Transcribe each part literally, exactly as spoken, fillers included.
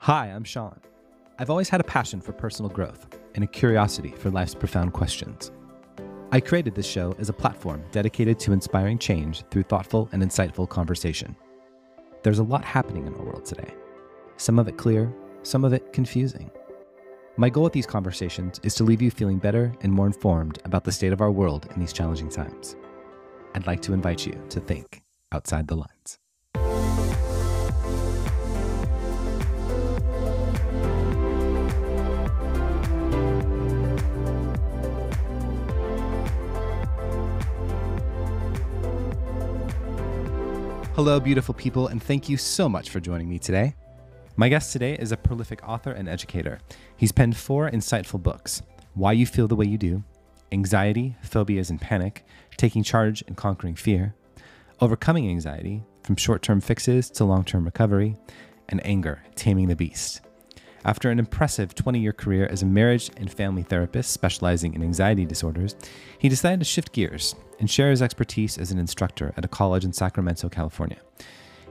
Hi, I'm Sean. I've always had a passion for personal growth and a curiosity for life's profound questions. I created this show as a platform dedicated to inspiring change through thoughtful and insightful conversation. There's a lot happening in our world today, some of it clear, some of it confusing. My goal with these conversations is to leave you feeling better and more informed about the state of our world in these challenging times. I'd like to invite you to think outside the lines. Hello, beautiful people, and thank you so much for joining me today. My guest today is a prolific author and educator. He's penned four insightful books: Why You Feel the Way You Do, Anxiety, Phobias, and Panic: Taking Charge and Conquering Fear, Overcoming Anxiety: From Short-Term Fixes to Long-Term Recovery, and Anger: Taming the Beast. After an impressive twenty-year career as a marriage and family therapist specializing in anxiety disorders, he decided to shift gears and share his expertise as an instructor at a college in Sacramento, California.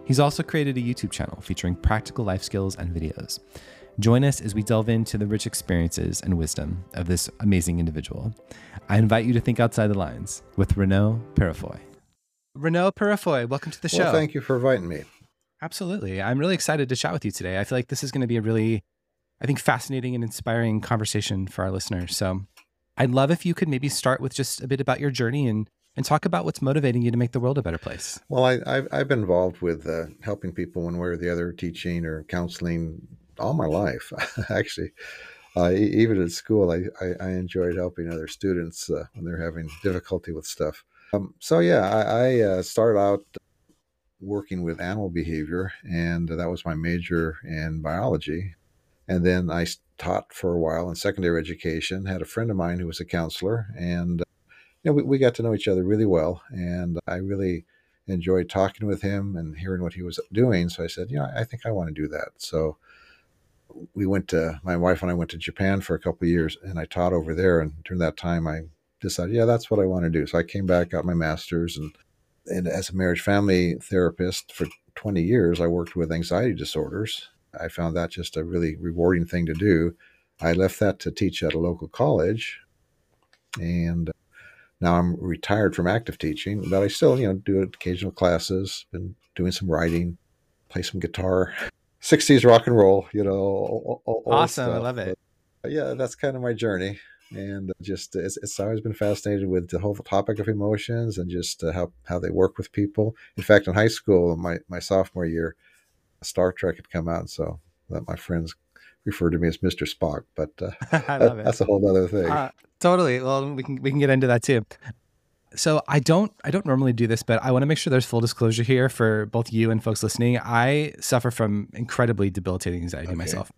He's also created a YouTube channel featuring practical life skills and videos. Join us as we delve into the rich experiences and wisdom of this amazing individual. I invite you to think outside the lines with Reneau Peurifoy. Reneau Peurifoy, welcome to the show. Well, thank you for inviting me. Absolutely. I'm really excited to chat with you today. I feel like this is going to be a really, I think, fascinating and inspiring conversation for our listeners. So I'd love if you could maybe start with just a bit about your journey and and talk about what's motivating you to make the world a better place. Well, I, I've, I've been involved with uh, helping people one way or the other, teaching or counseling all my life, actually. Uh, even at school, I, I, I enjoyed helping other students uh, when they're having difficulty with stuff. Um, so yeah, I, I uh, started out working with animal behavior, and that was my major in biology. And then I taught for a while in secondary education, had a friend of mine who was a counselor, and You know, we, we got to know each other really well, and I really enjoyed talking with him and hearing what he was doing. So I said, you know, I think I want to do that. So we went to, my wife and I went to Japan for a couple of years, and I taught over there. And during that time, I decided, yeah, that's what I want to do. So I came back, got my master's, and, and as a marriage family therapist for twenty years, I worked with anxiety disorders. I found that just a really rewarding thing to do. I left that to teach at a local college, and now I'm retired from active teaching, but I still, you know, do occasional classes, been doing some writing, play some guitar, sixties rock and roll, you know. All, all, all awesome. Stuff. I love it. But yeah, that's kind of my journey. And just, it's, it's always been fascinated with the whole topic of emotions and just how, how they work with people. In fact, in high school, my, my sophomore year, Star Trek had come out. And so that my friends refer to me as Mister Spock, but uh, I love that, that's a whole other thing. Uh, totally. Well, we can we can get into that too. So I don't I don't normally do this, but I want to make sure there's full disclosure here for both you and folks listening. I suffer from incredibly debilitating anxiety okay. myself,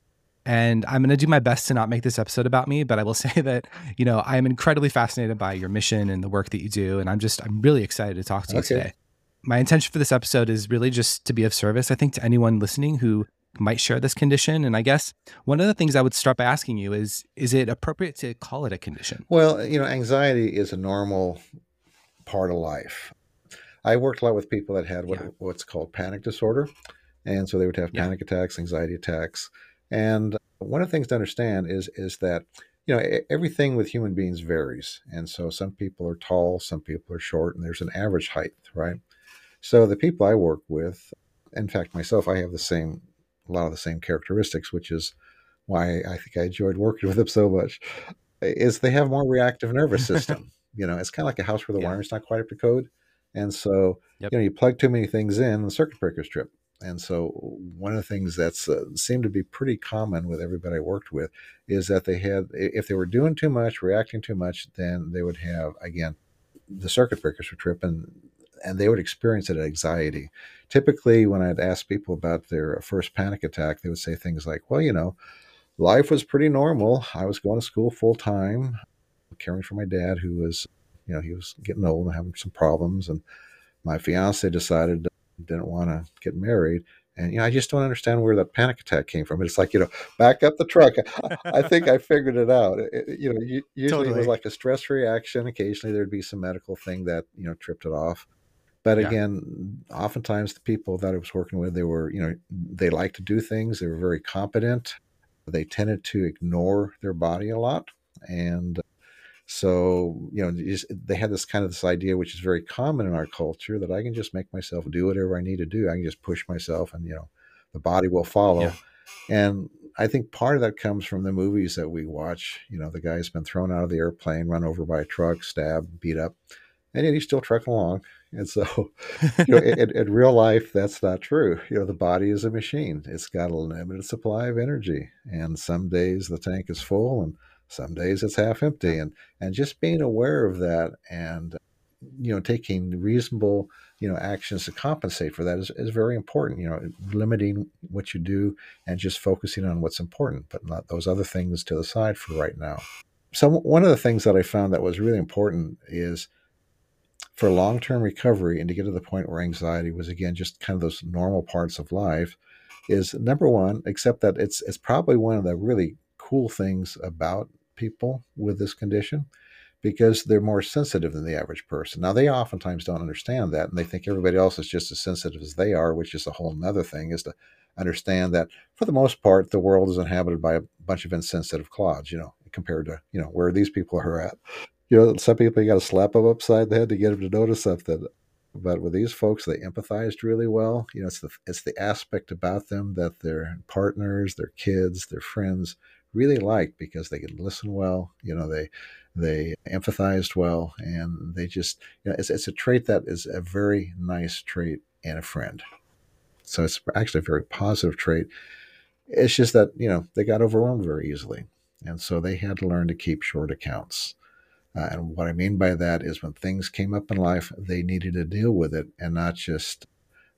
and I'm going to do my best to not make this episode about me. But I will say that, you know, I am incredibly fascinated by your mission and the work that you do, and I'm just I'm really excited to talk to you okay. today. My intention for this episode is really just to be of service, I think, to anyone listening who might share this condition. And I guess one of the things I would start by asking you is, is it appropriate to call it a condition? Well, you know, anxiety is a normal part of life. I worked a lot with people that had what, yeah. what's called panic disorder. And so they would have yeah. panic attacks, anxiety attacks. And one of the things to understand is, is that, you know, everything with human beings varies. And so some people are tall, some people are short, and there's an average height, right? So the people I work with, in fact, myself, I have the same a lot of the same characteristics, which is why I think I enjoyed working with them so much, is they have more reactive nervous system. You know, it's kind of like a house where the yeah. wiring's not quite up to code. And so, yep. you know, you plug too many things in, the circuit breakers trip. And so one of the things that's uh, seemed to be pretty common with everybody I worked with is that they had, if they were doing too much, reacting too much, then they would have, again, the circuit breakers would trip, and and they would experience it as anxiety. Typically, when I'd ask people about their first panic attack, they would say things like, well, you know, life was pretty normal. I was going to school full time, caring for my dad, who was, you know, he was getting old and having some problems. And my fiance decided didn't want to get married. And, you know, I just don't understand where that panic attack came from. It's like, you know, back up the truck. I, I think I figured it out. It, it, you know, usually totally. It was like a stress reaction. Occasionally there'd be some medical thing that, you know, tripped it off. But again, yeah. oftentimes the people that I was working with, they were, you know, they liked to do things. They were very competent. They tended to ignore their body a lot. And so, you know, they had this kind of this idea, which is very common in our culture, that I can just make myself do whatever I need to do. I can just push myself and, you know, the body will follow. Yeah. And I think part of that comes from the movies that we watch. You know, the guy's been thrown out of the airplane, run over by a truck, stabbed, beat up, and yet he's still trucking along. And so, you know, in, in real life, that's not true. You know, the body is a machine. It's got a limited supply of energy. And some days the tank is full and some days it's half empty. And, and just being aware of that and, you know, taking reasonable, you know, actions to compensate for that is, is very important. You know, limiting what you do and just focusing on what's important, but not those other things to the side for right now. So one of the things that I found that was really important is for long-term recovery and to get to the point where anxiety was, again, just kind of those normal parts of life, is number one, except that it's, it's probably one of the really cool things about people with this condition, because they're more sensitive than the average person. Now, they oftentimes don't understand that, and they think everybody else is just as sensitive as they are, which is a whole nother thing, is to understand that, for the most part, the world is inhabited by a bunch of insensitive clods, you know, compared to, you know, where these people are at. You know, some people, you got to slap them upside the head to get them to notice something. But with these folks, they empathized really well. You know, it's the, it's the aspect about them that their partners, their kids, their friends really liked, because they could listen well. You know, they they empathized well, and they just, you know, it's, it's a trait that is a very nice trait in a friend. So it's actually a very positive trait. It's just that, you know, they got overwhelmed very easily. And so they had to learn to keep short accounts. Uh, and what I mean by that is, when things came up in life, they needed to deal with it and not just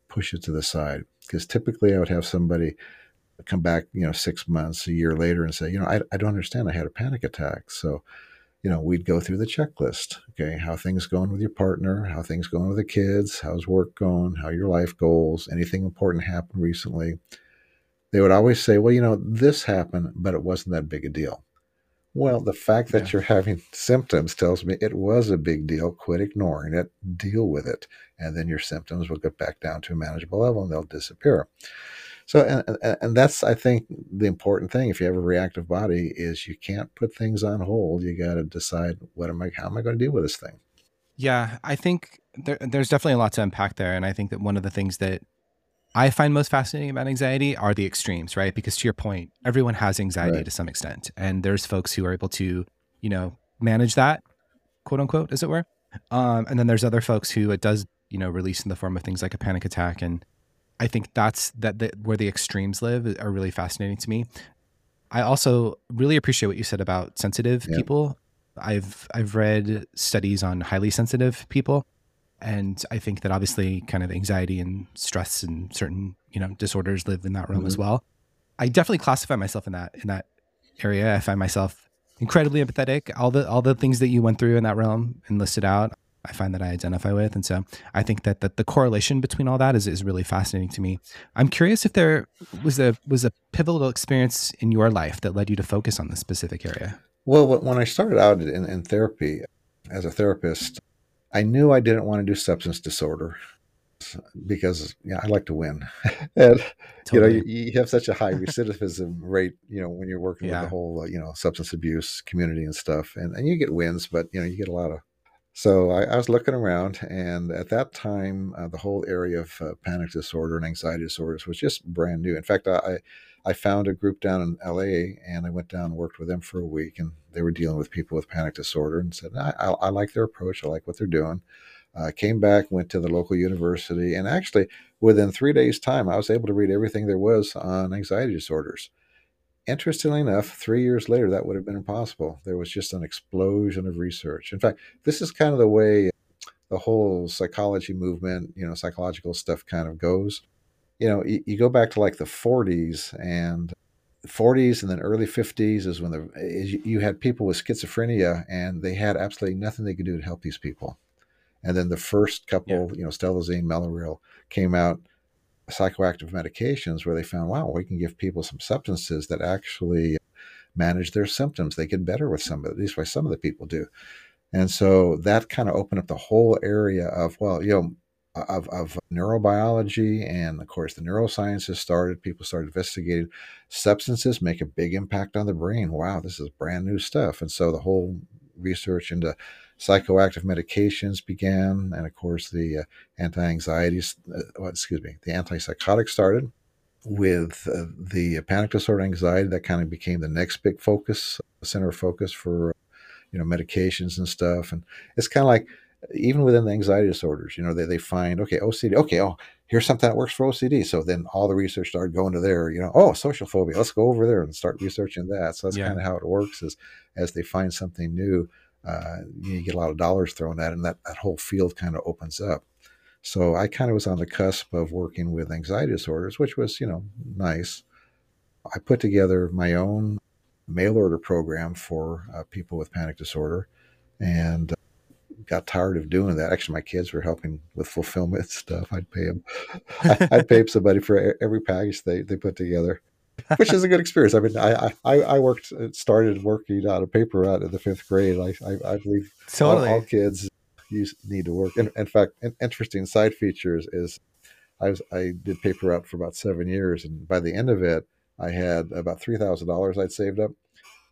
push it to the side. Because typically I would have somebody come back, you know, six months, a year later, and say, you know, I, I don't understand. I had a panic attack. So, you know, we'd go through the checklist. Okay, how things going with your partner? How things going with the kids? How's work going? How are your life goals? Anything important happened recently? They would always say, well, you know, this happened, but it wasn't that big a deal. Well, the fact that yeah. you're having symptoms tells me it was a big deal. Quit ignoring it. Deal with it. And then your symptoms will get back down to a manageable level and they'll disappear. So, and, and that's, I think, the important thing. If you have a reactive body, is you can't put things on hold. You got to decide, what am I, how am I going to deal with this thing? Yeah, I think there, there's definitely a lot to unpack there. And I think that one of the things that I find most fascinating about anxiety are the extremes, right? Because to your point, everyone has anxiety right. to some extent. And there's folks who are able to, you know, manage that, quote unquote, as it were. Um, and then there's other folks who it does, you know, release in the form of things like a panic attack. And I think that's that, that where the extremes live are really fascinating to me. I also really appreciate what you said about sensitive yeah. people. I've, I've read studies on highly sensitive people. And I think that obviously kind of anxiety and stress and certain, you know, disorders live in that realm mm-hmm. as well. I definitely classify myself in that, in that area. I find myself incredibly empathetic. All the, all the things that you went through in that realm and listed out, I find that I identify with. And so I think that, that the correlation between all that is, is really fascinating to me. I'm curious if there was a, was a pivotal experience in your life that led you to focus on this specific area. Well, when I started out in, in therapy as a therapist, I knew I didn't want to do substance disorder, because yeah, you know, I like to win. And totally. you know, you, you have such a high recidivism rate, you know, when you're working yeah. with the whole, uh, you know, substance abuse community and stuff, and, and you get wins, but you know, you get a lot of, so I, I was looking around, and at that time, uh, the whole area of uh, panic disorder and anxiety disorders was just brand new. In fact, I, I found a group down in L A, and I went down and worked with them for a week, and they were dealing with people with panic disorder, and said, I, I, I like their approach. I like what they're doing. Uh, came back, went to the local university, and actually within three days' time, I was able to read everything there was on anxiety disorders. Interestingly enough, three years later, that would have been impossible. There was just an explosion of research. In fact, this is kind of the way the whole psychology movement, you know, psychological stuff kind of goes. You know, you, you go back to like the forties and forties and then early fifties is when the, is you had people with schizophrenia, and they had absolutely nothing they could do to help these people. And then the first couple, yeah. you know, stelazine, Melaril came out, psychoactive medications, where they found, wow, we can give people some substances that actually manage their symptoms. They get better with some of it, at least why some of the people do. And so that kind of opened up the whole area of, well, you know, of, of neurobiology, and of course the neurosciences started, people started investigating substances make a big impact on the brain. Wow, this is brand new stuff. And so the whole research into psychoactive medications began, and of course the uh, anti-anxiety, uh, well, excuse me, the antipsychotic started with uh, the panic disorder, anxiety. That kind of became the next big focus, center of focus for, you know, medications and stuff. And it's kind of like, even within the anxiety disorders, you know, they, they find, okay, O C D, okay, oh, here's something that works for O C D. So then all the research started going to there, you know, oh, social phobia, let's go over there and start researching that. So that's yeah. kind of how it works, is as they find something new, uh, you get a lot of dollars thrown at it, and that, that whole field kind of opens up. So I kind of was on the cusp of working with anxiety disorders, which was, you know, nice. I put together my own mail order program for uh, people with panic disorder, and uh, got tired of doing that. Actually, my kids were helping with fulfillment stuff. I'd pay them. I, I'd pay somebody for every package they, they put together, which is a good experience. I mean, I I, I worked, started working out of paper out in the fifth grade. I I, I believe totally. all, all kids use, need to work. In, in fact, an interesting side feature is, is I was, I did paper out for about seven years, and by the end of it, I had about three thousand dollars I'd saved up.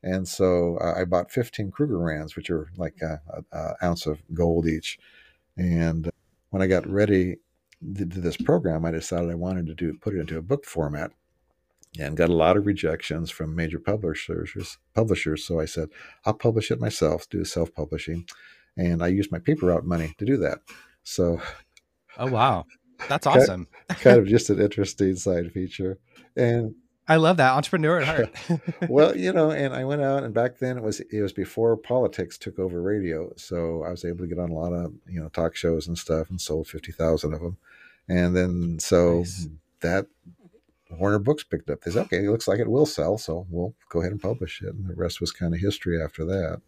And so uh, I bought fifteen Kruger Rands, which are like an ounce of gold each. And when I got ready to do this program, I decided I wanted to do put it into a book format, and got a lot of rejections from major publishers. Publishers, so I said, I'll publish it myself, do self-publishing. And I used my paper route money to do that. So, oh, wow. That's awesome. kind, kind of just an interesting side feature. And I love that, entrepreneur at heart. Well, you know, and I went out, and back then it was it was before politics took over radio, so I was able to get on a lot of, you know, talk shows and stuff, and sold fifty thousand of them, and then so nice. that Warner Books picked up. They said, okay, it looks like it will sell, so we'll go ahead and publish it, and the rest was kind of history after that.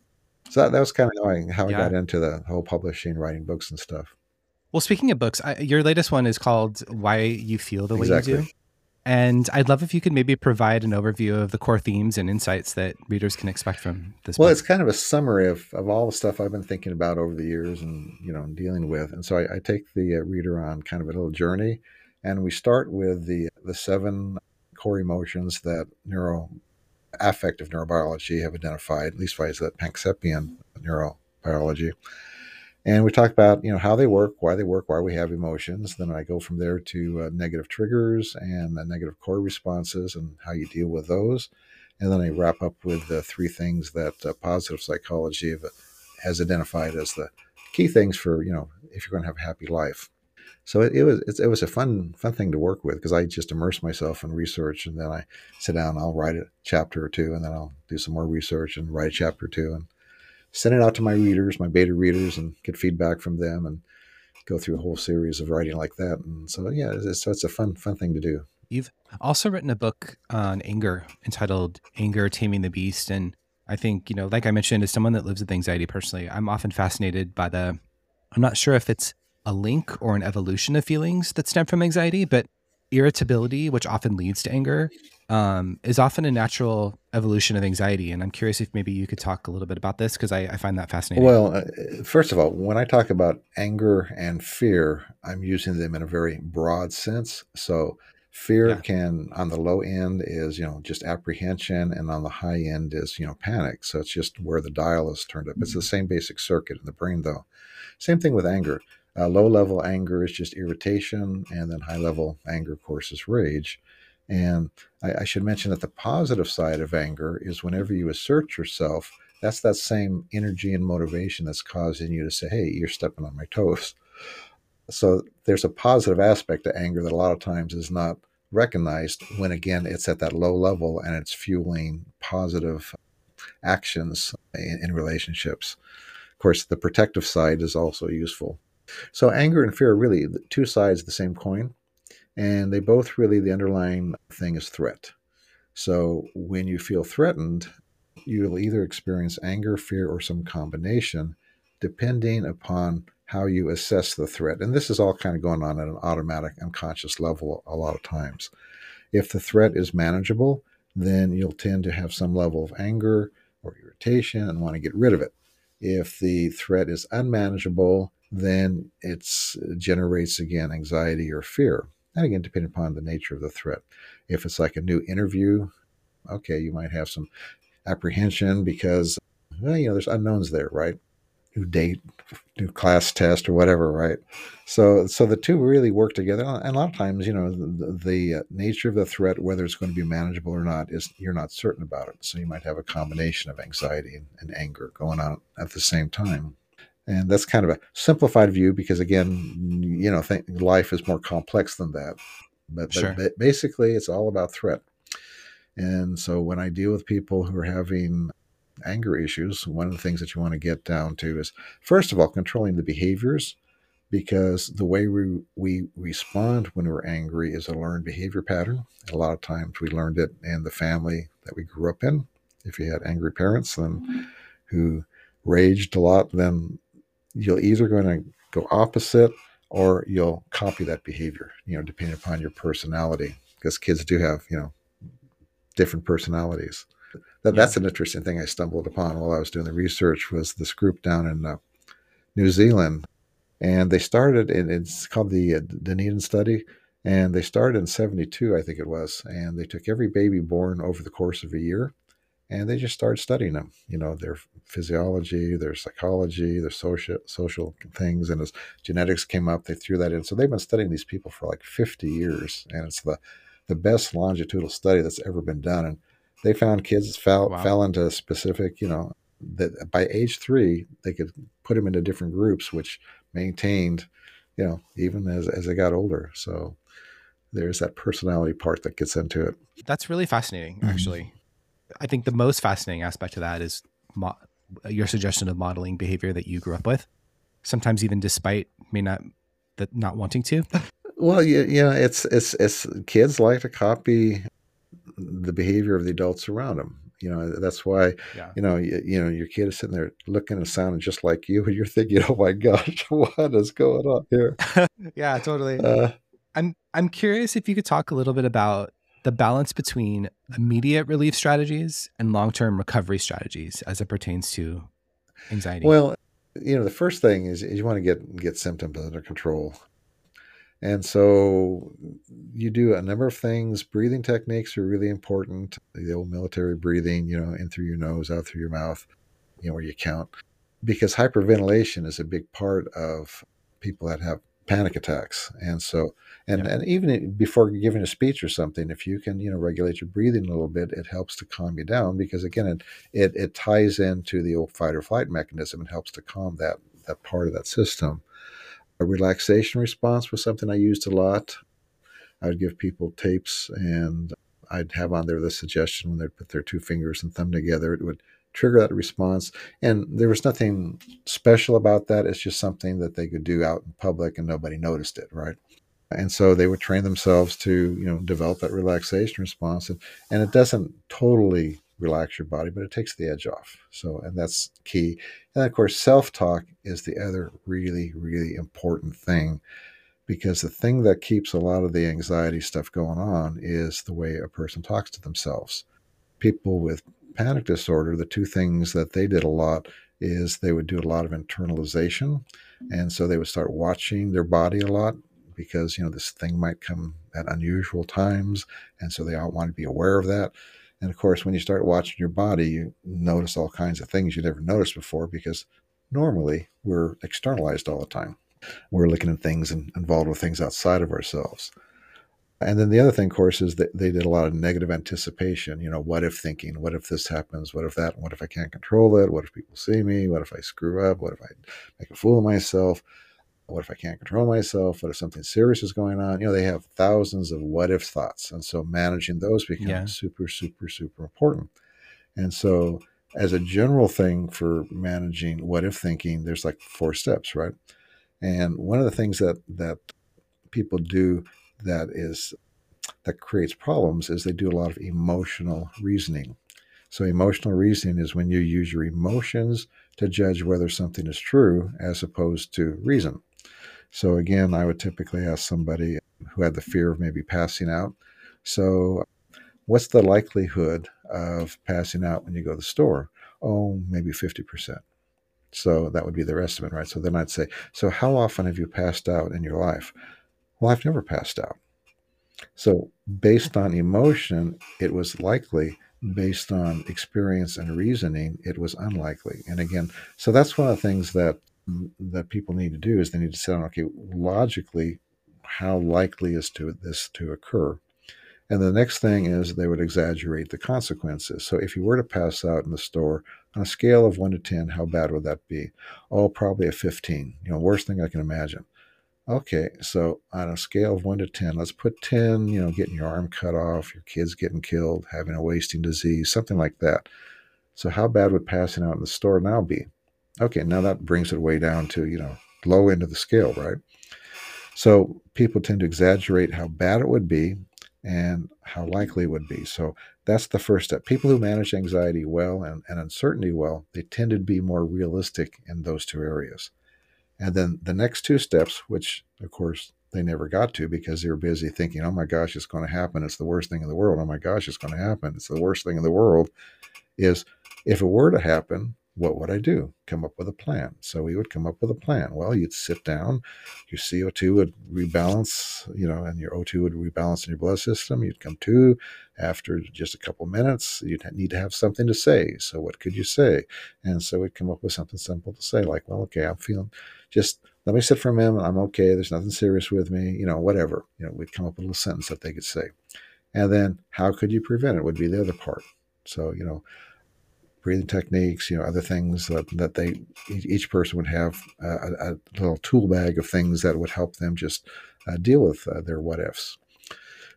So that, that was kind of how I, how yeah. I got into the whole publishing, writing books and stuff. Well, speaking of books, I, your latest one is called "Why You Feel the Way exactly. You Do." And I'd love if you could maybe provide an overview of the core themes and insights that readers can expect from this book. Well, it's kind of a summary of, of all the stuff I've been thinking about over the years and, you know, dealing with. And so I, I take the reader on kind of a little journey, and we start with the, the seven core emotions that neuro affective neurobiology have identified, at least by the Pankseppian neurobiology. And we talk about, you know, how they work, why they work, why we have emotions. Then I go from there to uh, negative triggers and the negative core responses and how you deal with those. And then I wrap up with the three things that uh, positive psychology has identified as the key things for, you know, if you're going to have a happy life. So it, it was it's, it was a fun fun thing to work with, because I just immerse myself in research, and then I sit down, I'll write a chapter or two, and then I'll do some more research and write a chapter or two, and send it out to my readers, my beta readers, and get feedback from them, and go through a whole series of writing like that. And so, yeah, it's, it's a fun, fun thing to do. You've also written a book on anger entitled Anger: Taming the Beast. And I think, you know, like I mentioned, as someone that lives with anxiety personally, I'm often fascinated by the, I'm not sure if it's a link or an evolution of feelings that stem from anxiety, but irritability, which often leads to anger, um, is often a natural evolution of anxiety. And I'm curious if maybe you could talk a little bit about this, because I, I find that fascinating. Well, uh, first of all, when I talk about anger and fear, I'm using them in a very broad sense. So fear yeah. can, on the low end is, you know, just apprehension, and on the high end is, you know, panic. So it's just where the dial is turned up. Mm-hmm. It's the same basic circuit in the brain, though. Same thing with anger. Uh, low-level anger is just irritation, and then high-level anger, of course, is rage. And I, I should mention that the positive side of anger is whenever you assert yourself, that's that same energy and motivation that's causing you to say, hey, you're stepping on my toes. So there's a positive aspect to anger that a lot of times is not recognized when, again, it's at that low level and it's fueling positive actions in, in relationships. Of course, the protective side is also useful. So anger and fear are really two sides of the same coin, and they both really, the underlying thing is threat. So when you feel threatened, you'll either experience anger, fear, or some combination, depending upon how you assess the threat. And this is all kind of going on at an automatic, unconscious level a lot of times. If the threat is manageable, then you'll tend to have some level of anger or irritation and want to get rid of it. If the threat is unmanageable, then it generates, again, anxiety or fear. And again, depending upon the nature of the threat. If it's like a new interview, okay, you might have some apprehension because, well, you know, there's unknowns there, right? New date, new class test or whatever, right? So so the two really work together. And a lot of times, you know, the, the nature of the threat, whether it's going to be manageable or not, is you're not certain about it. So you might have a combination of anxiety and, and anger going on at the same time. And that's kind of a simplified view because, again, you know, th- life is more complex than that. But, sure. but basically, it's all about threat. And so when I deal with people who are having anger issues, one of the things that you want to get down to is, first of all, controlling the behaviors, because the way we, we respond when we're angry is a learned behavior pattern. And a lot of times we learned it in the family that we grew up in. If you had angry parents then who raged a lot, then you're either going to go opposite or you'll copy that behavior, you know, depending upon your personality, because kids do have, you know, different personalities. That, yeah. That's an interesting thing I stumbled upon while I was doing the research, was this group down in uh, New Zealand. And they started, in, it's called the uh, Dunedin Study, and they started in seventy-two, I think it was. And they took every baby born over the course of a year, and they just started studying them, you know, their physiology, their psychology, their social social things. And as genetics came up, they threw that in. So they've been studying these people for like fifty years. And it's the, the best longitudinal study that's ever been done. And they found kids fell, wow. fell into specific, you know, that by age three, they could put them into different groups, which maintained, you know, even as, as they got older. So there's that personality part that gets into it. That's really fascinating, actually. Mm-hmm. I think the most fascinating aspect of that is mo- your suggestion of modeling behavior that you grew up with, sometimes even despite may not that not wanting to. Well, you, you know, it's, it's, it's kids like to copy the behavior of the adults around them. You know, that's why, yeah. you know, you, you know, your kid is sitting there looking and sounding just like you, and you're thinking, oh my gosh, what is going on here? Yeah, totally. Uh, I'm, I'm curious if you could talk a little bit about the balance between immediate relief strategies and long-term recovery strategies as it pertains to anxiety. Well, you know, the first thing is, is you want to get, get symptoms under control. And so you do a number of things. Breathing techniques are really important. The old military breathing, you know, in through your nose, out through your mouth, you know, where you count. Because hyperventilation is a big part of people that have panic attacks. And so, and, yeah. and even before giving a speech or something, if you can, you know, regulate your breathing a little bit, it helps to calm you down, because again, it, it, it ties into the old fight or flight mechanism and helps to calm that, that part of that system. A relaxation response was something I used a lot. I would give people tapes, and I'd have on there the suggestion when they'd put their two fingers and thumb together, it would trigger that response. And there was nothing special about that. It's just something that they could do out in public and nobody noticed it, right? And so they would train themselves to, you know, develop that relaxation response. And, and it doesn't totally relax your body, but it takes the edge off. So, and that's key. And of course, self-talk is the other really, really important thing, because the thing that keeps a lot of the anxiety stuff going on is the way a person talks to themselves. People with panic disorder, the two things that they did a lot is they would do a lot of internalization. And so they would start watching their body a lot, because, you know, this thing might come at unusual times. And so they all want to be aware of that. And of course, when you start watching your body, you notice all kinds of things you never noticed before, because normally we're externalized all the time. We're looking at things and involved with things outside of ourselves. And then the other thing, of course, is that they did a lot of negative anticipation. You know, what if thinking, what if this happens? What if that? What if I can't control it? What if people see me? What if I screw up? What if I make a fool of myself? What if I can't control myself? What if something serious is going on? You know, they have thousands of what if thoughts. And so managing those becomes yeah. super, super, super important. And so as a general thing for managing what if thinking, there's like four steps, right? And one of the things that, that people do that is that creates problems is they do a lot of emotional reasoning. So emotional reasoning is when you use your emotions to judge whether something is true as opposed to reason. So again, I would typically ask somebody who had the fear of maybe passing out, so what's the likelihood of passing out when you go to the store? Oh, maybe fifty percent. So that would be their estimate, right? So then I'd say, so how often have you passed out in your life? Well, I've never passed out. So based on emotion, it was likely. Based on experience and reasoning, it was unlikely. And again, so that's one of the things that that people need to do is they need to sit on, okay, logically, how likely is to this to occur? And the next thing is they would exaggerate the consequences. So if you were to pass out in the store, on a scale of one to ten, how bad would that be? Oh, probably a fifteen, you know, worst thing I can imagine. Okay, so on a scale of one to ten, let's put ten, you know, getting your arm cut off, your kids getting killed, having a wasting disease, something like that. So how bad would passing out in the store now be? Okay, now that brings it way down to, you know, low end of the scale, right? So people tend to exaggerate how bad it would be and how likely it would be. So that's the first step. People who manage anxiety well and, and uncertainty well, they tend to be more realistic in those two areas. And then the next two steps, which, of course, they never got to because they were busy thinking, oh, my gosh, it's going to happen. It's the worst thing in the world. Oh, my gosh, it's going to happen. It's the worst thing in the world is if it were to happen, what would I do? Come up with a plan. So we would come up with a plan. Well, you'd sit down. Your C O two would rebalance, you know, and your O two would rebalance in your blood system. You'd come to after just a couple minutes. You'd need to have something to say. So what could you say? And so we'd come up with something simple to say, like, well, okay, I'm feeling just let me sit for a minute. I'm okay. There's nothing serious with me, you know, whatever. You know, we'd come up with a little sentence that they could say. And then how could you prevent it would be the other part. So, you know, breathing techniques, you know, other things that, that they, each person would have a, a little tool bag of things that would help them just uh, deal with uh, their what ifs.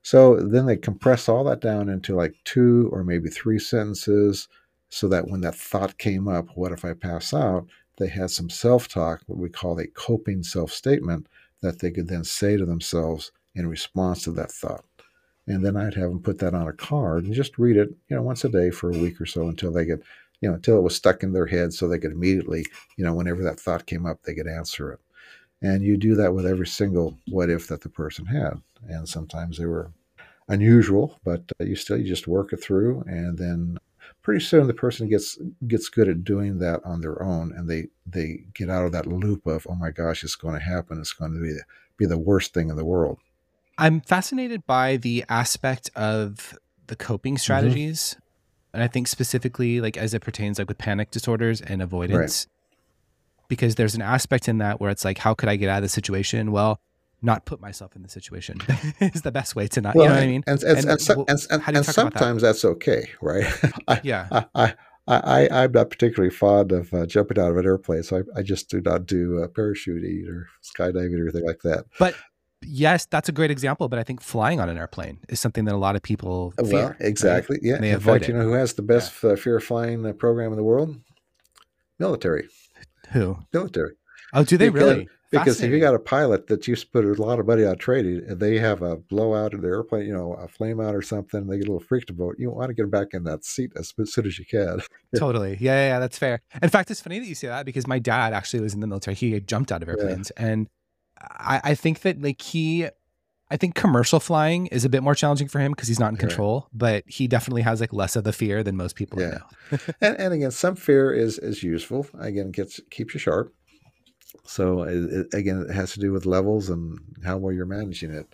So then they compress all that down into like two or maybe three sentences so that when that thought came up, what if I pass out? They had some self-talk, what we call a coping self-statement that they could then say to themselves in response to that thought. And then I'd have them put that on a card and just read it, you know, once a day for a week or so until they get, you know, until it was stuck in their head so they could immediately, you know, whenever that thought came up, they could answer it. And you do that with every single what if that the person had. And sometimes they were unusual, but uh, you still, you just work it through. And then pretty soon the person gets gets good at doing that on their own. And they, they get out of that loop of, oh my gosh, it's going to happen. It's going to be the, be the worst thing in the world. I'm fascinated by the aspect of the coping strategies. Mm-hmm. And I think specifically like as it pertains like with panic disorders and avoidance, right. Because there's an aspect in that where it's like, how could I get out of the situation? Well, not put myself in the situation is the best way to not, well, you know what I mean? And, and, and, and, and, and, and, and, and sometimes that? that's okay, right? I, yeah. I, I, I, I, I'm not particularly fond of uh, jumping out of an airplane, so I, I just do not do uh, parachuting or skydiving or anything like that. But yes, that's a great example, but I think flying on an airplane is something that a lot of people fear. Well, exactly. Right? Yeah. They in avoid fact, it. You know who has the best yeah. fear of flying program in the world? Military. Who? Military. Oh, do they because, really? Because if you got a pilot that you put a lot of money on training and they have a blowout in their airplane, you know, a flame out or something, they get a little freaked about, you want to get them back in that seat as soon as you can. Totally. Yeah, yeah, yeah, that's fair. In fact, it's funny that you say that because my dad actually was in the military. He jumped out of airplanes yeah. and I, I think that like he, I think commercial flying is a bit more challenging for him because he's not in control, right. But he definitely has like less of the fear than most people yeah. know. and, and again, some fear is, is useful. Again, it gets, keeps you sharp. So it, it, again, it has to do with levels and how well you're managing it.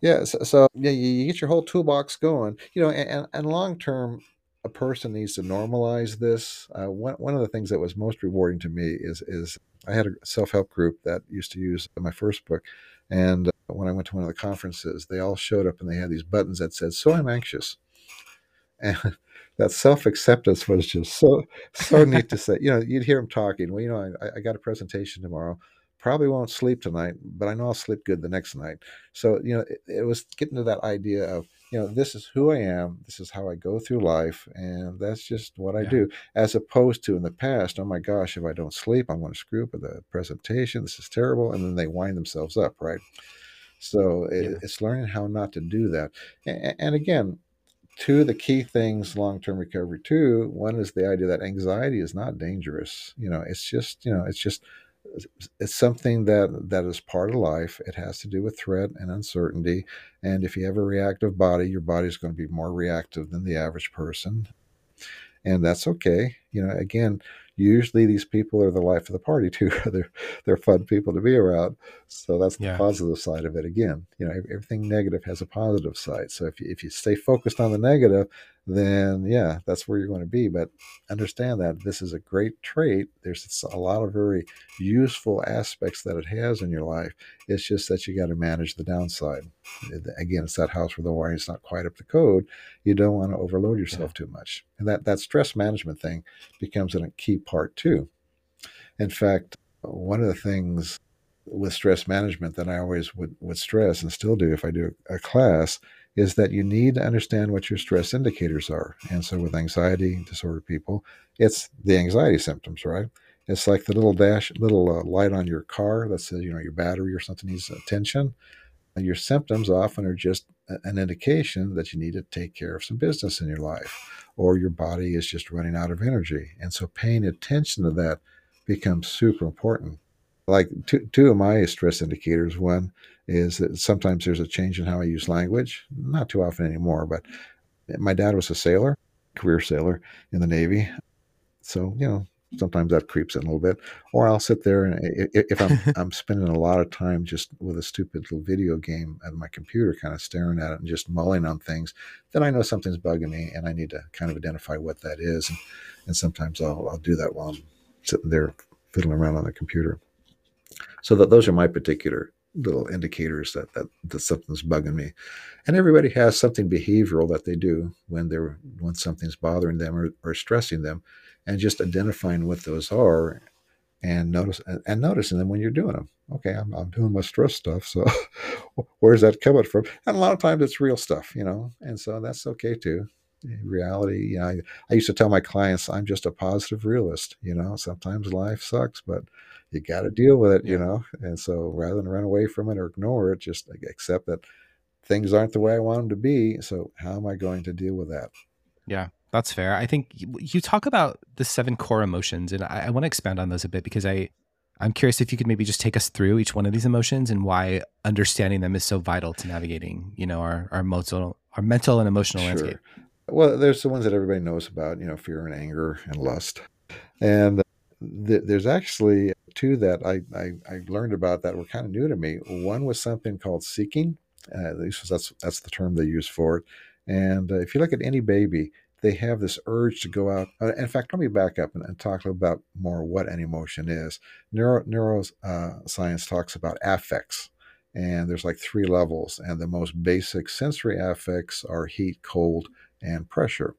Yeah. So, so yeah, you get your whole toolbox going, you know, and, and long-term a person needs to normalize this. Uh, one, one of the things that was most rewarding to me is, is, I had a self-help group that used to use my first book. And when I went to one of the conferences, they all showed up and they had these buttons that said, so I'm anxious. And that self-acceptance was just so, so neat to say, you know, you'd hear them talking. Well, you know, I, I got a presentation tomorrow. Probably won't sleep tonight, but I know I'll sleep good the next night. So, you know, it, it was getting to that idea of, you know, this is who I am. This is how I go through life. And that's just what I yeah. do, as opposed to in the past, oh my gosh, if I don't sleep, I'm going to screw up with the presentation. This is terrible. And then they wind themselves up, right? So it, yeah. it's learning how not to do that. And, and again, two of the key things long-term recovery too, one is the idea that anxiety is not dangerous. You know, it's just, you know, it's just, it's something that, that is part of life. It has to do with threat and uncertainty. And if you have a reactive body, your body is going to be more reactive than the average person. And that's okay. You know, again, usually these people are the life of the party too. they're, they're fun people to be around. So that's the yeah. positive side of it. Again, you know, everything negative has a positive side. So if you, if you stay focused on the negative, then yeah, that's where you're going to be. But understand that this is a great trait. There's a lot of very useful aspects that it has in your life. It's just that you got to manage the downside. Again, it's that house where the wiring's not quite up to code. You don't want to overload yourself yeah. too much. And that, that stress management thing becomes a key part too. In fact, one of the things with stress management that I always would, would stress and still do if I do a class is that you need to understand what your stress indicators are. And so with anxiety disorder people, it's the anxiety symptoms, right? It's like the little dash, little uh, light on your car that says, you know, your battery or something needs attention. And your symptoms often are just an indication that you need to take care of some business in your life, or your body is just running out of energy. And so paying attention to that becomes super important. Like two, two of my stress indicators, one is that sometimes there's a change in how I use language, not too often anymore, but my dad was a sailor, career sailor in the Navy. So, you know, sometimes that creeps in a little bit. Or I'll sit there and if I'm, I'm spending a lot of time just with a stupid little video game at my computer, kind of staring at it and just mulling on things, then I know something's bugging me and I need to kind of identify what that is. And, and sometimes I'll, I'll do that while I'm sitting there fiddling around on the computer. So that those are my particular little indicators that, that that something's bugging me. And everybody has something behavioral that they do when they're when something's bothering them or, or stressing them, and just identifying what those are and notice and noticing them when you're doing them. Okay, I'm, I'm doing my stress stuff, so where's that coming from? And a lot of times it's real stuff, you know, and so that's okay too. In reality, you know, I, I used to tell my clients, I'm just a positive realist, you know, sometimes life sucks, but you got to deal with it, you know? And so rather than run away from it or ignore it, just accept that things aren't the way I want them to be. So how am I going to deal with that? Yeah, that's fair. I think you talk about the seven core emotions, and I, I want to expand on those a bit because I, I'm curious if you could maybe just take us through each one of these emotions and why understanding them is so vital to navigating, you know, our, our, emotional, our mental and emotional sure. landscape. Well, there's the ones that everybody knows about, you know, fear and anger and lust. And th- there's actually two that I, I, I learned about that were kind of new to me. One was something called seeking. Uh, at least that's, that's the term they use for it. And uh, if you look at any baby, they have this urge to go out. Uh, in fact, let me back up and, and talk about more what an emotion is. Neuro, neuro uh, science talks about affects. And there's like three levels. And the most basic sensory affects are heat, cold, and pressure.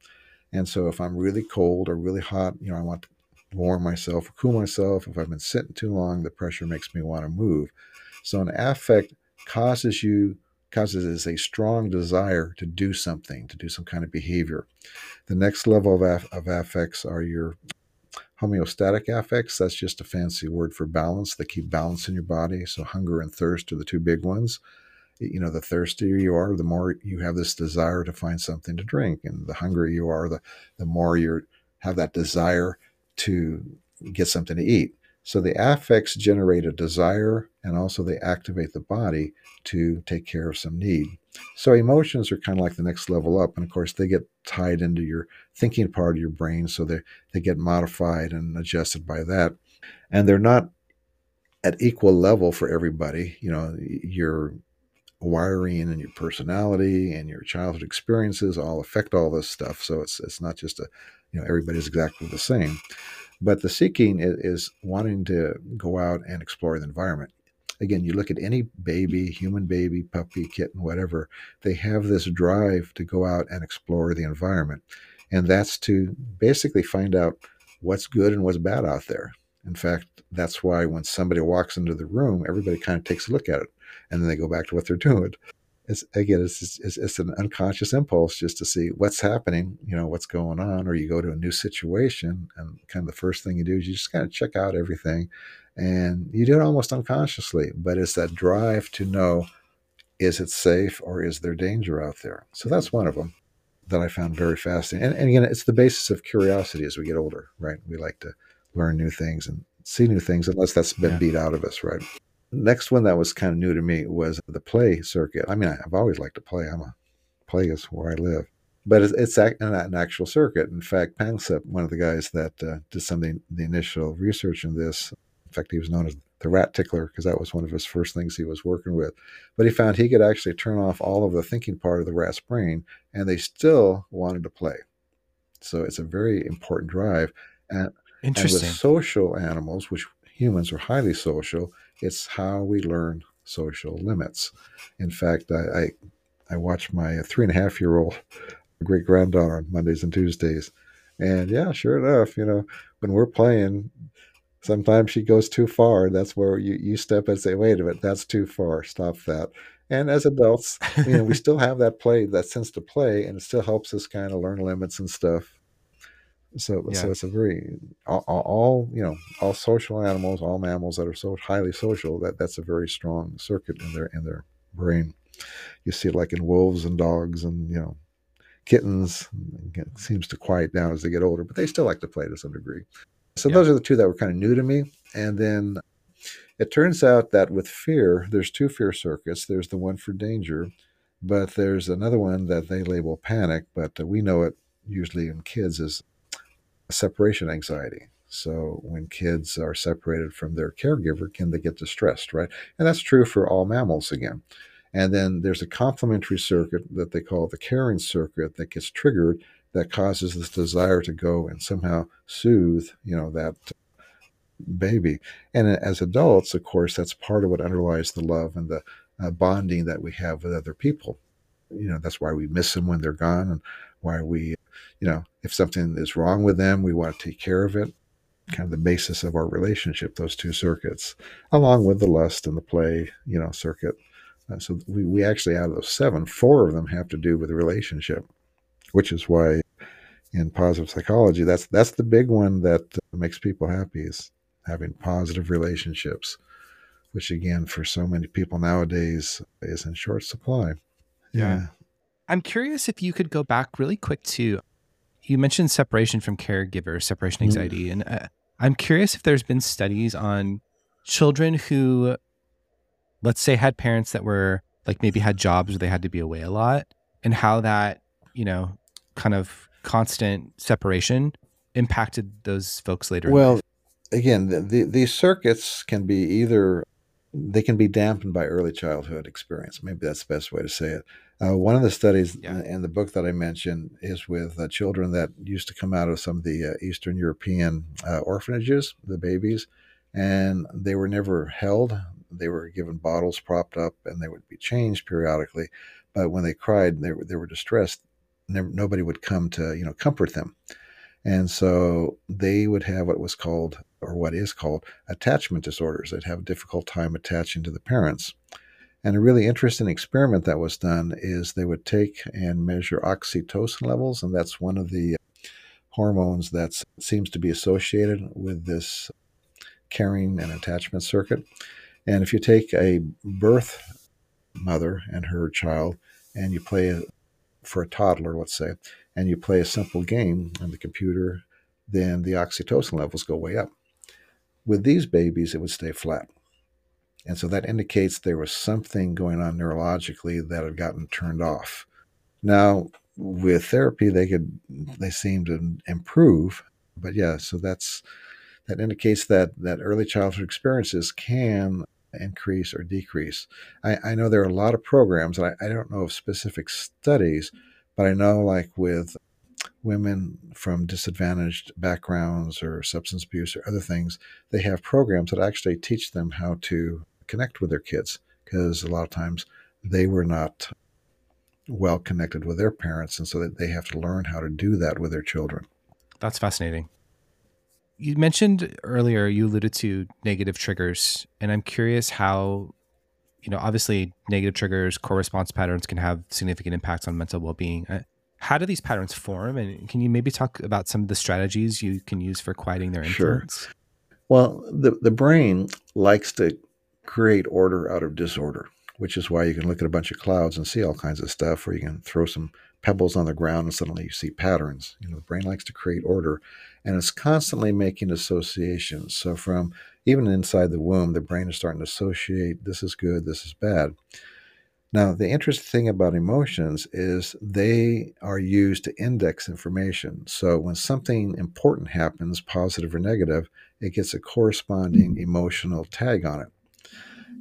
And so if I'm really cold or really hot, you know, I want to warm myself or cool myself. If I've been sitting too long, the pressure makes me want to move. So an affect causes you, causes a strong desire to do something, to do some kind of behavior. The next level of, aff- of affects are your homeostatic affects. That's just a fancy word for balance. They keep balance in your body. So hunger and thirst are the two big ones. You know, the thirstier you are, the more you have this desire to find something to drink. And the hungrier you are, the, the more you have that desire to get something to eat. So the affects generate a desire, and also they activate the body to take care of some need. So emotions are kind of like the next level up. And of course, they get tied into your thinking part of your brain. So they, they get modified and adjusted by that. And they're not at equal level for everybody. You know, your wiring and your personality and your childhood experiences all affect all this stuff. So it's it's not just a, you know, everybody's exactly the same. But the seeking is, is wanting to go out and explore the environment. Again, you look at any baby, human baby, puppy, kitten, whatever, they have this drive to go out and explore the environment. And that's to basically find out what's good and what's bad out there. In fact, that's why when somebody walks into the room, everybody kind of takes a look at it, and then they go back to what they're doing. It's again, it's, it's it's an unconscious impulse just to see what's happening, you know, what's going on. Or you go to a new situation, and kind of the first thing you do is you just kind of check out everything, and you do it almost unconsciously. But it's that drive to know, is it safe or is there danger out there? So that's one of them that I found very fascinating. And, and again, it's the basis of curiosity as we get older, right? We like to learn new things and see new things, unless that's been yeah. beat out of us, right? Next one that was kind of new to me was the play circuit. I mean, I've always liked to play. I'm a playist where I live. But it's, it's act, not an actual circuit. In fact, Panksepp, one of the guys that uh, did some of the, the initial research in this, in fact, he was known as the rat tickler because that was one of his first things he was working with. But he found he could actually turn off all of the thinking part of the rat's brain, and they still wanted to play. So it's a very important drive. And, Interesting. And with social animals, which humans are highly social, it's how we learn social limits. In fact, I, I, I watch my three and a half year old great-granddaughter on Mondays and Tuesdays. And yeah, sure enough, you know, when we're playing, sometimes she goes too far. And that's where you, you step and say, wait a minute, that's too far. Stop that. And as adults, you know, we still have that play, that sense to play, and it still helps us kind of learn limits and stuff. So, yeah. so it's a very, all, all, you know, all social animals, all mammals that are so highly social, that that's a very strong circuit in their, in their brain. You see it like in wolves and dogs and, you know, kittens. It seems to quiet down as they get older, but they still like to play to some degree. So yeah. those are the two that were kind of new to me. And then it turns out that with fear, there's two fear circuits. There's the one for danger, but there's another one that they label panic, but we know it usually in kids as separation anxiety. So when kids are separated from their caregiver, can they get distressed, right? And that's true for all mammals again. And then there's a complementary circuit that they call the caring circuit that gets triggered that causes this desire to go and somehow soothe, you know, that baby. And as adults, of course, that's part of what underlies the love and the uh, bonding that we have with other people. You know, that's why we miss them when they're gone and why we, you know, if something is wrong with them, we want to take care of it. Kind of the basis of our relationship, those two circuits, along with the lust and the play, you know, circuit. Uh, so we, we actually, out of those seven, four of them have to do with the relationship, which is why in positive psychology, that's that's the big one that makes people happy is having positive relationships, which again, for so many people nowadays is in short supply. Yeah. yeah. I'm curious if you could go back really quick to, you mentioned separation from caregiver, separation anxiety. Mm. And uh, I'm curious if there's been studies on children who, let's say, had parents that were like maybe had jobs where they had to be away a lot and how that, you know, kind of constant separation impacted those folks later. Well, again, the, the, these circuits can be either, they can be dampened by early childhood experience. Maybe that's the best way to say it. Uh, one of the studies yeah. in the book that I mentioned is with uh, children that used to come out of some of the uh, Eastern European uh, orphanages, the babies, and they were never held. They were given bottles propped up and they would be changed periodically. But when they cried, they were, they were distressed. Never, nobody would come to, you know, comfort them. And so they would have what was called, or what is called, attachment disorders. They'd have a difficult time attaching to the parents. And a really interesting experiment that was done is they would take and measure oxytocin levels, and that's one of the hormones that seems to be associated with this caring and attachment circuit. And if you take a birth mother and her child, and you play, a, for a toddler, let's say, and you play a simple game on the computer, then the oxytocin levels go way up. With these babies, it would stay flat. And so that indicates there was something going on neurologically that had gotten turned off. Now, with therapy, they could they seem to improve. But yeah, so that's that indicates that, that early childhood experiences can increase or decrease. I, I know there are a lot of programs, and I, I don't know of specific studies, but I know like with women from disadvantaged backgrounds or substance abuse or other things, they have programs that actually teach them how to connect with their kids because a lot of times they were not well connected with their parents. And so that they have to learn how to do that with their children. That's fascinating. You mentioned earlier, you alluded to negative triggers, and I'm curious how, you know, obviously negative triggers, core response patterns can have significant impacts on mental well-being. I, How do these patterns form? And can you maybe talk about some of the strategies you can use for quieting their influence? Sure. Well, the, the brain likes to create order out of disorder, which is why you can look at a bunch of clouds and see all kinds of stuff, or you can throw some pebbles on the ground and suddenly you see patterns. You know, the brain likes to create order and it's constantly making associations. So from even inside the womb, the brain is starting to associate, this is good, this is bad. Now, the interesting thing about emotions is they are used to index information. So when something important happens, positive or negative, it gets a corresponding emotional tag on it.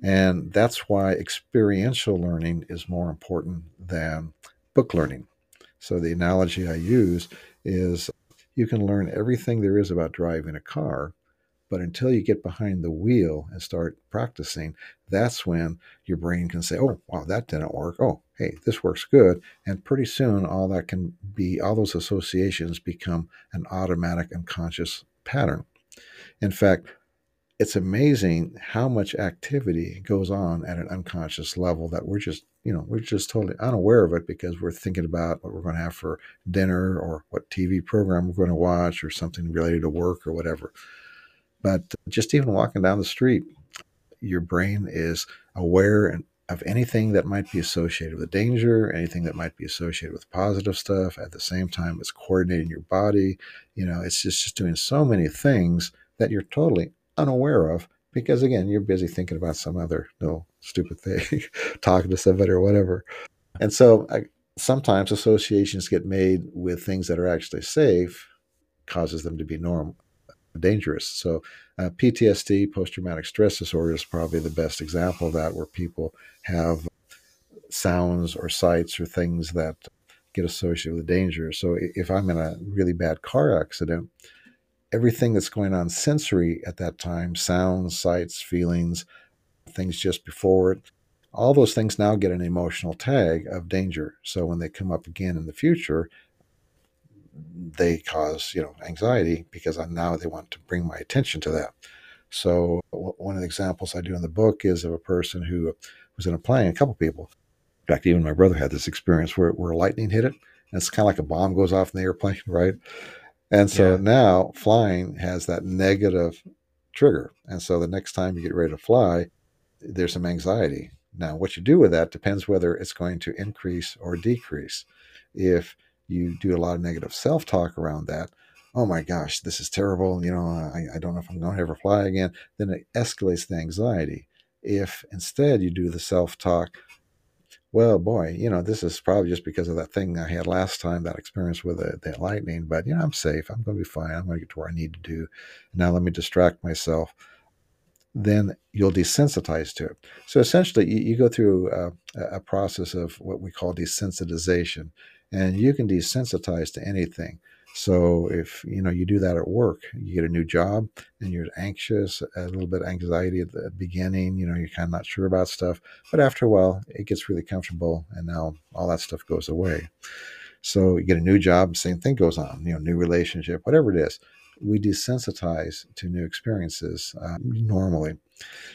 And that's why experiential learning is more important than book learning. So the analogy I use is you can learn everything there is about driving a car, but until you get behind the wheel and start practicing, that's when your brain can say, oh, wow, that didn't work. Oh, hey, this works good. And pretty soon all that can be, all those associations become an automatic unconscious pattern. In fact, it's amazing how much activity goes on at an unconscious level that we're just, you know, we're just totally unaware of it because we're thinking about what we're going to have for dinner or what T V program we're going to watch or something related to work or whatever. But just even walking down the street, your brain is aware of anything that might be associated with danger, anything that might be associated with positive stuff. At the same time, it's coordinating your body. You know, it's just, just doing so many things that you're totally unaware of because, again, you're busy thinking about some other little stupid thing, talking to somebody or whatever. And so I, sometimes associations get made with things that are actually safe, causes them to be normal. dangerous. So uh, P T S D, post-traumatic stress disorder, is probably the best example of that, where people have sounds or sights or things that get associated with danger. So if I'm in a really bad car accident, everything that's going on sensory at that time, sounds, sights, feelings, things just before it, all those things now get an emotional tag of danger. So when they come up again in the future, they cause, you know, anxiety because I'm now they want to bring my attention to that. So one of the examples I do in the book is of a person who was in a plane, a couple people. In fact, even my brother had this experience where, where lightning hit it. And it's kind of like a bomb goes off in the airplane, right? And so yeah. Now flying has that negative trigger. And so the next time you get ready to fly, there's some anxiety. Now, what you do with that depends whether it's going to increase or decrease. If you do a lot of negative self-talk around that. Oh my gosh, this is terrible. You know, I, I don't know if I'm going to ever fly again. Then it escalates the anxiety. If instead you do the self-talk, well, boy, you know, this is probably just because of that thing I had last time, that experience with the, that lightning, but you know, I'm safe. I'm going to be fine. I'm going to get to where I need to do. Now let me distract myself. Then you'll desensitize to it. So essentially you, you go through a, a process of what we call desensitization. And you can desensitize to anything. So if, you know, you do that at work, you get a new job and you're anxious, a little bit of anxiety at the beginning, you know, you're kind of not sure about stuff. But after a while, it gets really comfortable and now all that stuff goes away. So you get a new job, same thing goes on, you know, new relationship, whatever it is. We desensitize to new experiences uh, normally.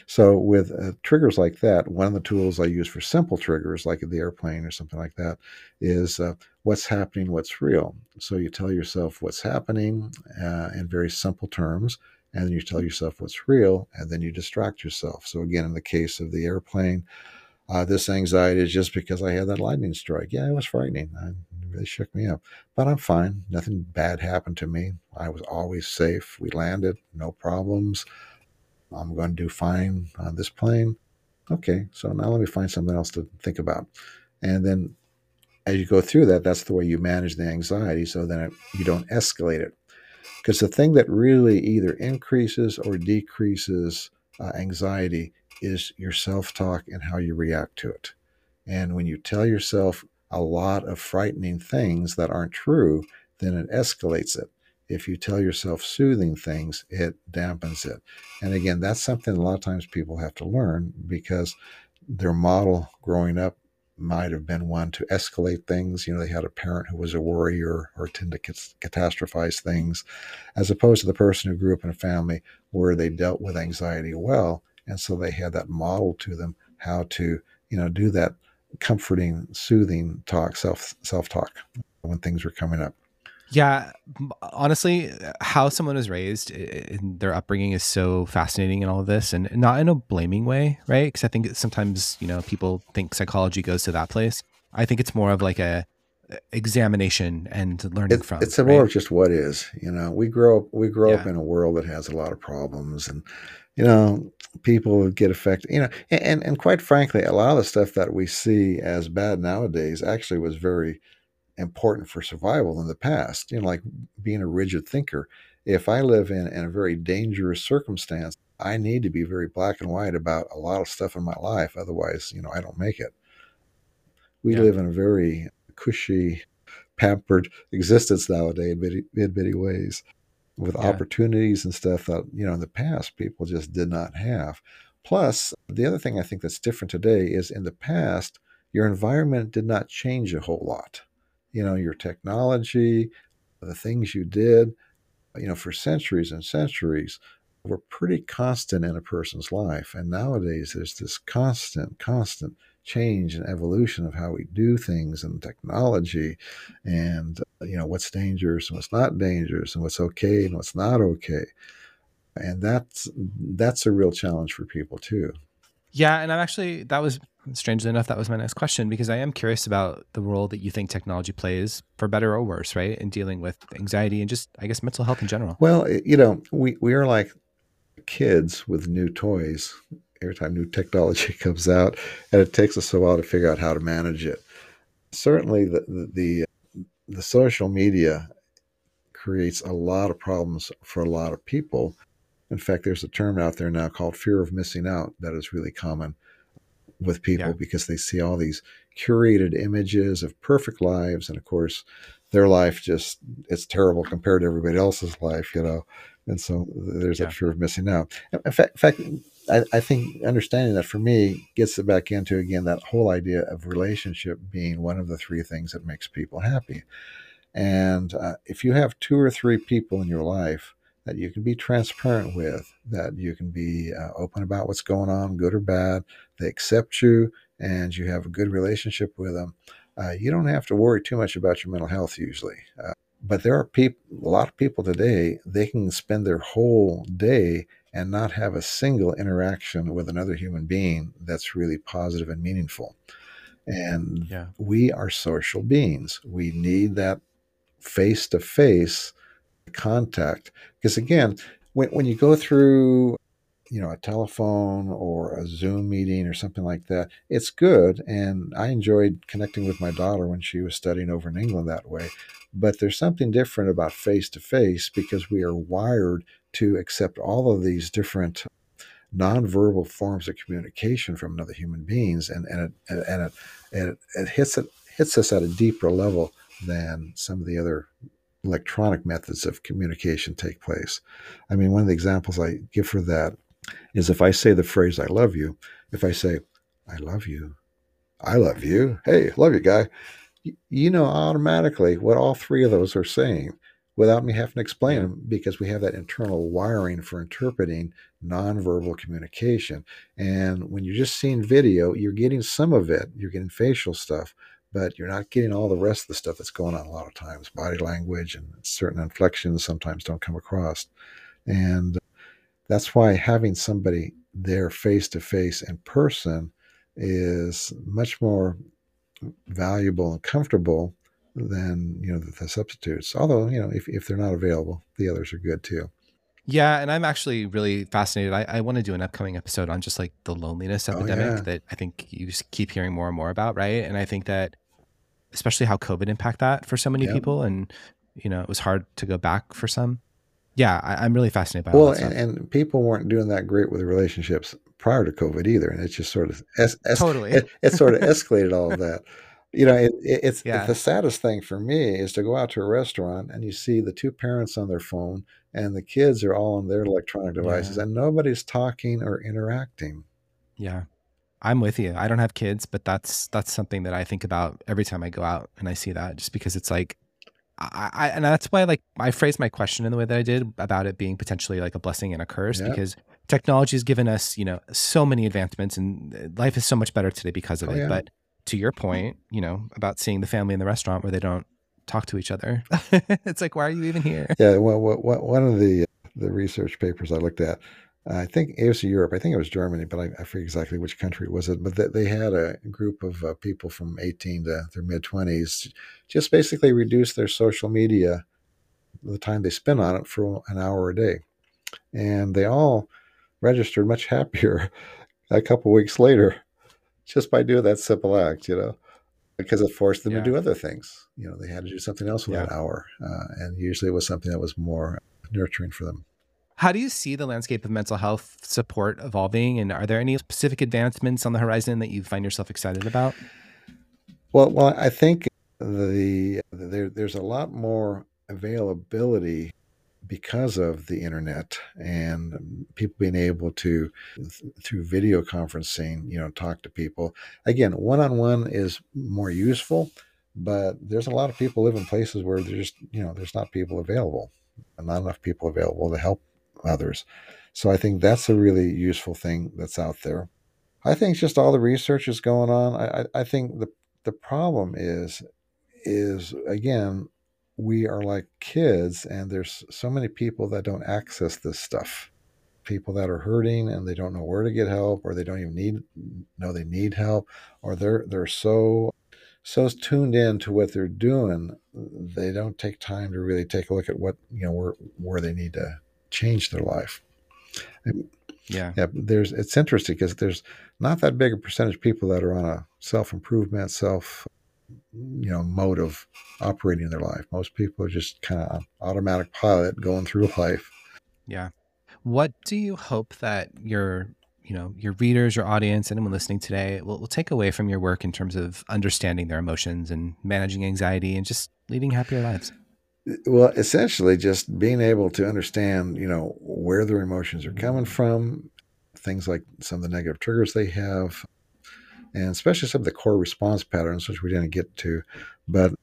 So with uh, triggers like that, one of the tools I use for simple triggers, like the airplane or something like that, is uh, what's happening, what's real. So you tell yourself what's happening uh, in very simple terms, and then you tell yourself what's real, and then you distract yourself. So again, in the case of the airplane, uh, this anxiety is just because I had that lightning strike. Yeah, it was frightening. I, They shook me up, but I'm fine. Nothing bad happened to me. I was always safe. We landed, no problems. I'm going to do fine on this plane. Okay, so now let me find something else to think about. And then as you go through that, that's the way you manage the anxiety so that it, you don't escalate it. Because the thing that really either increases or decreases uh, anxiety is your self-talk and how you react to it. And when you tell yourself a lot of frightening things that aren't true, then it escalates it. If you tell yourself soothing things, it dampens it. And again, that's something a lot of times people have to learn because their model growing up might have been one to escalate things. You know, they had a parent who was a worrier or tend to catastrophize things, as opposed to the person who grew up in a family where they dealt with anxiety well. And so they had that model to them, how to, you know, do that comforting, soothing talk, self, self-talk when things were coming up. Yeah. Honestly, how someone is raised in their upbringing is so fascinating in all of this, and not in a blaming way, right? Because I think sometimes, you know, people think psychology goes to that place. I think it's more of like a, examination and learning it, from. It's right? more of just what is, you know, we grow up, we grow yeah. up in a world that has a lot of problems, and, you know, people get affected, you know, and, and quite frankly, a lot of the stuff that we see as bad nowadays actually was very important for survival in the past, you know, like being a rigid thinker. If I live in, in a very dangerous circumstance, I need to be very black and white about a lot of stuff in my life. Otherwise, you know, I don't make it. We yeah. live in a very cushy, pampered existence nowadays in many, in many ways, with yeah. opportunities and stuff that, you know, in the past people just did not have. Plus, the other thing I think that's different today is in the past, your environment did not change a whole lot. You know, your technology, the things you did, you know, for centuries and centuries were pretty constant in a person's life. And nowadays there's this constant, constant change and evolution of how we do things and technology and, you know, what's dangerous and what's not dangerous and what's okay and what's not okay. And that's, that's a real challenge for people too. Yeah. And I'm actually, that was strangely enough, that was my next question, because I am curious about the role that you think technology plays, for better or worse, right, in dealing with anxiety and just, I guess, mental health in general. Well, you know, we, we are like kids with new toys. Every time new technology comes out, and it takes us a while to figure out how to manage it. Certainly the, the, the social media creates a lot of problems for a lot of people. In fact, there's a term out there now called fear of missing out that is really common with people yeah. because they see all these curated images of perfect lives. And of course, their life just, it's terrible compared to everybody else's life, you know? And so there's yeah. that fear of missing out. In fact, in fact I, I think understanding that for me gets it back into, again, that whole idea of relationship being one of the three things that makes people happy. And uh, if you have two or three people in your life that you can be transparent with, that you can be uh, open about what's going on, good or bad, they accept you, and you have a good relationship with them, uh, you don't have to worry too much about your mental health usually. Uh, but there are people, a lot of people today, they can spend their whole day and not have a single interaction with another human being that's really positive and meaningful. And yeah. we are social beings. We need that face-to-face contact. Because again, when, when you go through, you know, a telephone or a Zoom meeting or something like that, it's good. And I enjoyed connecting with my daughter when she was studying over in England that way. But there's something different about face-to-face, because we are wired to accept all of these different nonverbal forms of communication from other human beings, and and it and it and it, it hits it hits us at a deeper level than some of the other electronic methods of communication take place. I mean, one of the examples I give for that is if I say the phrase "I love you," if I say "I love you," "I love you," "Hey, love you, guy," you know automatically what all three of those are saying, without me having to explain them, because we have that internal wiring for interpreting nonverbal communication. And when you're just seeing video, you're getting some of it, you're getting facial stuff, but you're not getting all the rest of the stuff that's going on a lot of times. Body language and certain inflections sometimes don't come across. And that's why having somebody there face-to-face in person is much more valuable and comfortable than, you know, the, the substitutes. Although, you know, if, if they're not available, the others are good too. Yeah. And I'm actually really fascinated. I, I want to do an upcoming episode on just like the loneliness epidemic oh, yeah. that I think you just keep hearing more and more about. Right. And I think that especially how COVID impacted that for so many yeah. people, and, you know, it was hard to go back for some. Yeah. I, I'm really fascinated by all that stuff. Well, and, and people weren't doing that great with relationships prior to COVID either. And it's just sort of, es- es- totally. it, it sort of escalated all of that. You know, it, it, it's, yeah. it's the saddest thing for me is to go out to a restaurant and you see the two parents on their phone and the kids are all on their electronic devices yeah. and nobody's talking or interacting. Yeah, I'm with you. I don't have kids, but that's that's something that I think about every time I go out and I see that, just because it's like, I, I and that's why like I phrased my question in the way that I did about it being potentially like a blessing and a curse yeah. because technology has given us, you know, so many advancements and life is so much better today because of oh, it. Yeah. But to your point, you know, about seeing the family in the restaurant where they don't talk to each other. It's like, why are you even here? Yeah. Well, what, what, one of the, the research papers I looked at uh, I think it was Europe. I think it was Germany, but I, I forget exactly which country was it. But they had a group of uh, people from eighteen to their mid-twenties just basically reduce their social media, the time they spend on it, for an hour a day. And they all registered much happier a couple weeks later just by doing that simple act, you know, because it forced them yeah. to do other things. You know, they had to do something else for yeah. that hour. Uh, and usually it was something that was more nurturing for them. How do you see the landscape of mental health support evolving? And are there any specific advancements on the horizon that you find yourself excited about? Well, well, I think the, the there, there's a lot more availability because of the internet and people being able to, th- through video conferencing, you know, talk to people. Again, one-on-one is more useful, but there's a lot of people live in places where there's, you know, there's not people available and not enough people available to help others. So I think that's a really useful thing that's out there. I think just all the research is going on. I, I think the the problem is, is again, we are like kids, and there's so many people that don't access this stuff. People that are hurting and they don't know where to get help, or they don't even need know they need help, or they're they're so so tuned in to what they're doing, they don't take time to really take a look at what you know where where they need to change their life. And yeah, yeah. There's it's interesting because there's not that big a percentage of people that are on a self-improvement, self. you know, mode of operating their life. Most people are just kind of automatic pilot going through life. Yeah. What do you hope that your, you know, your readers, your audience, anyone listening today will, will take away from your work in terms of understanding their emotions and managing anxiety and just leading happier lives? Well, essentially just being able to understand, you know, where their emotions are coming from, things like some of the negative triggers they have, and especially some of the core response patterns, which we didn't get to, but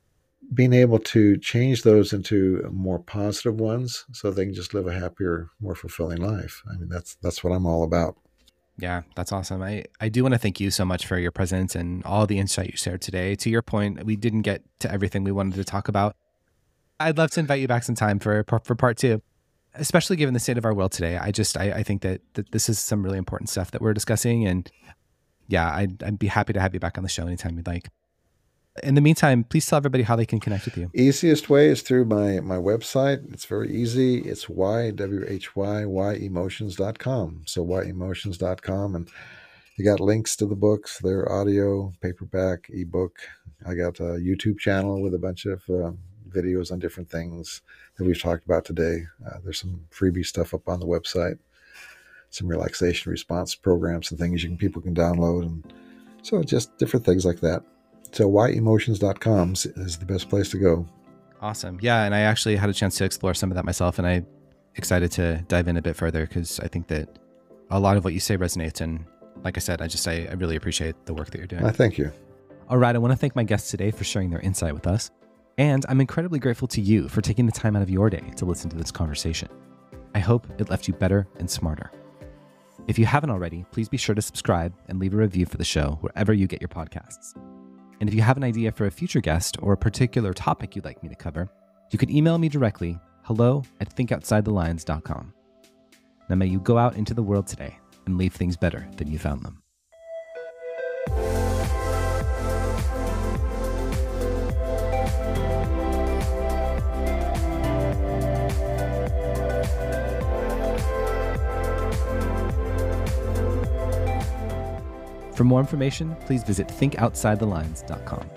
being able to change those into more positive ones so they can just live a happier, more fulfilling life. I mean, that's that's what I'm all about. Yeah, that's awesome. I, I do want to thank you so much for your presence and all the insight you shared today. To your point, we didn't get to everything we wanted to talk about. I'd love to invite you back some time for, for part two, especially given the state of our world today. I just, I, I think that, that this is some really important stuff that we're discussing, and yeah, I'd, I'd be happy to have you back on the show anytime you'd like. In the meantime, please tell everybody how they can connect with you. Easiest way is through my my website. It's very easy. It's why, W H Y, why emotions dot com. So why emotions dot com. And you got links to the books, their audio, paperback, ebook. I got a YouTube channel with a bunch of uh, videos on different things that we've talked about today. Uh, there's some freebie stuff up on the website. Some relaxation response programs and things you can people can download, and so just different things like that. So why emotions dot com is the best place to go. Awesome. Yeah, and I actually had a chance to explore some of that myself, and I'm excited to dive in a bit further because I think that a lot of what you say resonates, and like I said, I just I, I really appreciate the work that you're doing. Uh, thank you. All right, I want to thank my guests today for sharing their insight with us, and I'm incredibly grateful to you for taking the time out of your day to listen to this conversation. I hope it left you better and smarter. If you haven't already, please be sure to subscribe and leave a review for the show wherever you get your podcasts. And if you have an idea for a future guest or a particular topic you'd like me to cover, you can email me directly, hello at think outside the lines dot com. Now may you go out into the world today and leave things better than you found them. For more information, please visit think outside the lines dot com.